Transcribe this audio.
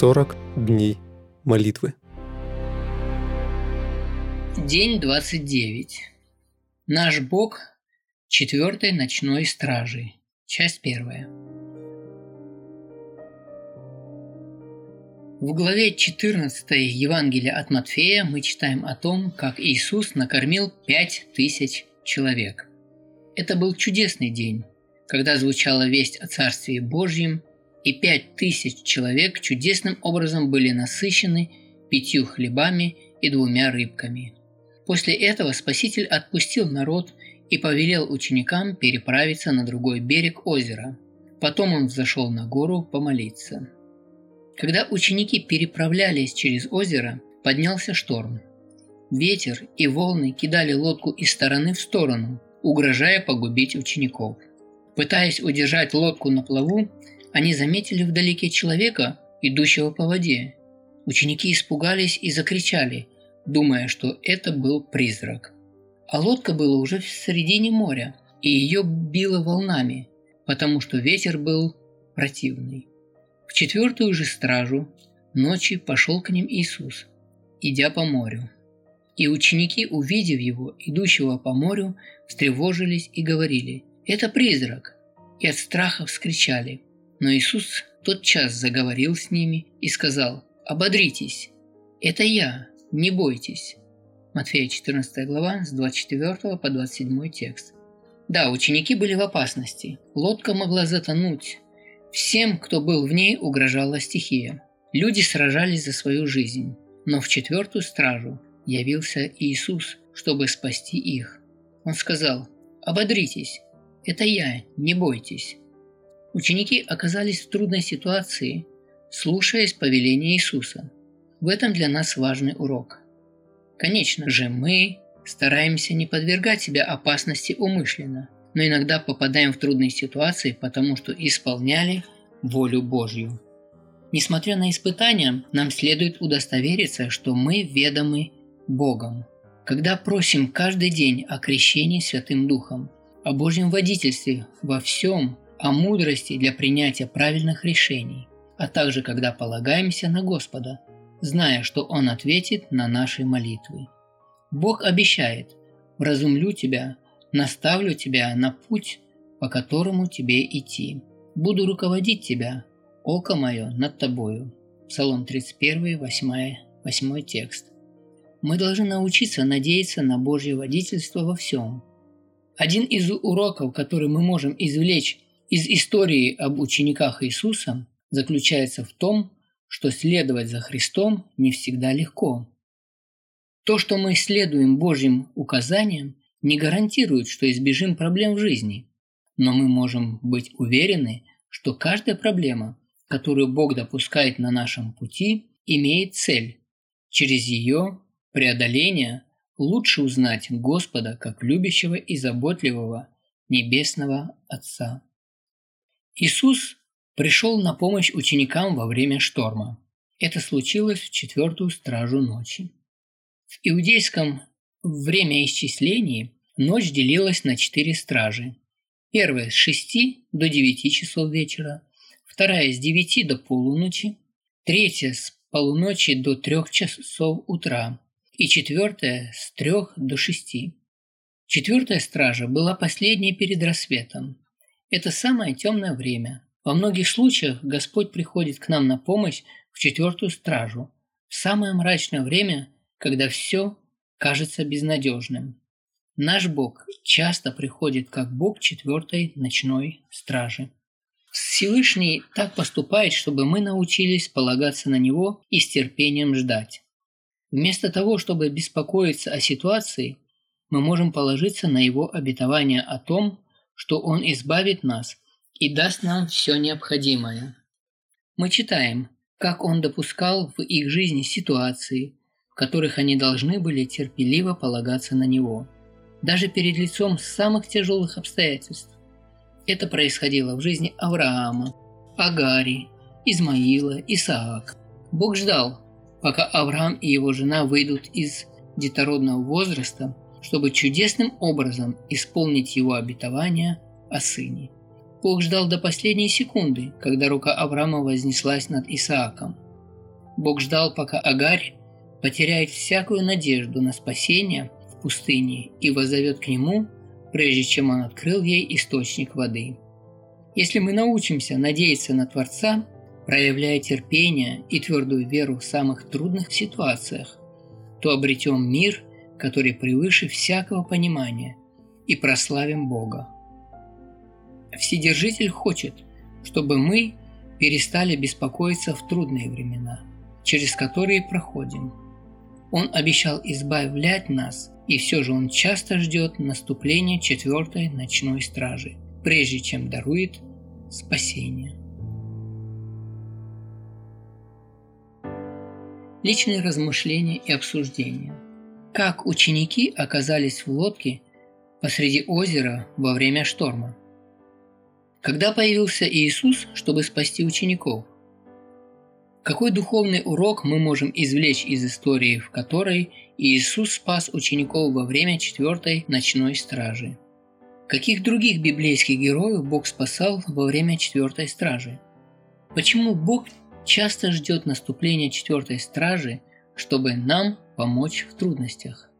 40 дней молитвы. День 29. Наш Бог четвертой ночной стражей. Часть 1. В главе 14 Евангелия от Матфея мы читаем о том, как Иисус накормил 5000 человек. Это был чудесный день, когда звучала весть о Царстве Божьем, и 5000 человек чудесным образом были насыщены 5 хлебами и 2 рыбками. После этого Спаситель отпустил народ и повелел ученикам переправиться на другой берег озера. Потом он взошел на гору помолиться. Когда ученики переправлялись через озеро, поднялся шторм. Ветер и волны кидали лодку из стороны в сторону, угрожая погубить учеников. Пытаясь удержать лодку на плаву, они заметили вдалеке человека, идущего по воде. Ученики испугались и закричали, думая, что это был призрак. А лодка была уже в середине моря, и ее било волнами, потому что ветер был противный. В 4-ю же стражу ночи пошел к ним Иисус, идя по морю. И ученики, увидев его, идущего по морю, встревожились и говорили: «Это призрак!» И от страха вскричали. Но Иисус тотчас заговорил с ними и сказал: «Ободритесь! Это я! Не бойтесь!» Матфея 14 глава с 24 по 27 текст. Да, ученики были в опасности. Лодка могла затонуть. Всем, кто был в ней, угрожала стихия. Люди сражались за свою жизнь. Но в 4-ю стражу явился Иисус, чтобы спасти их. Он сказал: «Ободритесь! Это я! Не бойтесь!» Ученики оказались в трудной ситуации, слушаясь повеления Иисуса. В этом для нас важный урок. Конечно же, мы стараемся не подвергать себя опасности умышленно, но иногда попадаем в трудные ситуации, потому что исполняли волю Божью. Несмотря на испытания, нам следует удостовериться, что мы ведомы Богом. Когда просим каждый день о крещении Святым Духом, о Божьем водительстве во всем, о мудрости для принятия правильных решений, а также когда полагаемся на Господа, зная, что Он ответит на наши молитвы. Бог обещает: «Вразумлю тебя, наставлю тебя на путь, по которому тебе идти. Буду руководить тебя, око мое над тобою». Псалом 31, 8 текст. Мы должны научиться надеяться на Божье водительство во всем. Один из уроков, который мы можем извлечь из истории об учениках Иисуса, заключается в том, что следовать за Христом не всегда легко. То, что мы следуем Божьим указаниям, не гарантирует, что избежим проблем в жизни, но мы можем быть уверены, что каждая проблема, которую Бог допускает на нашем пути, имеет цель. Через ее преодоление лучше узнать Господа как любящего и заботливого Небесного Отца. Иисус пришел на помощь ученикам во время шторма. Это случилось в 4-ю стражу ночи. В иудейском времяисчислении ночь делилась на 4 стражи. Первая с 6 до 9 часов вечера, вторая с 9 до полуночи, третья с полуночи до 3 часов утра и четвертая с 3 до 6. 4-я стража была последней перед рассветом. Это самое темное время. Во многих случаях Господь приходит к нам на помощь в 4-ю стражу, в самое мрачное время, когда все кажется безнадежным. Наш Бог часто приходит как Бог 4-й ночной стражи. Всевышний так поступает, чтобы мы научились полагаться на Него и с терпением ждать. Вместо того, чтобы беспокоиться о ситуации, мы можем положиться на Его обетование о том, что Он избавит нас и даст нам все необходимое. Мы читаем, как Он допускал в их жизни ситуации, в которых они должны были терпеливо полагаться на Него, даже перед лицом самых тяжелых обстоятельств. Это происходило в жизни Авраама, Агари, Измаила, Исаака. Бог ждал, пока Авраам и его жена выйдут из детородного возраста, чтобы чудесным образом исполнить его обетование о сыне. Бог ждал до последней секунды, когда рука Авраама вознеслась над Исааком. Бог ждал, пока Агарь потеряет всякую надежду на спасение в пустыне и воззовет к нему, прежде чем он открыл ей источник воды. Если мы научимся надеяться на Творца, проявляя терпение и твердую веру в самых трудных ситуациях, то обретем мир, который превыше всякого понимания, и прославим Бога. Вседержитель хочет, чтобы мы перестали беспокоиться в трудные времена, через которые проходим. Он обещал избавлять нас, и все же он часто ждет наступления четвертой ночной стражи, прежде чем дарует спасение. Личные размышления и обсуждения. Как ученики оказались в лодке посреди озера во время шторма? Когда появился Иисус, чтобы спасти учеников? Какой духовный урок мы можем извлечь из истории, в которой Иисус спас учеников во время четвертой ночной стражи? Каких других библейских героев Бог спасал во время четвертой стражи? Почему Бог часто ждет наступления четвертой стражи, чтобы нам помочь в трудностях?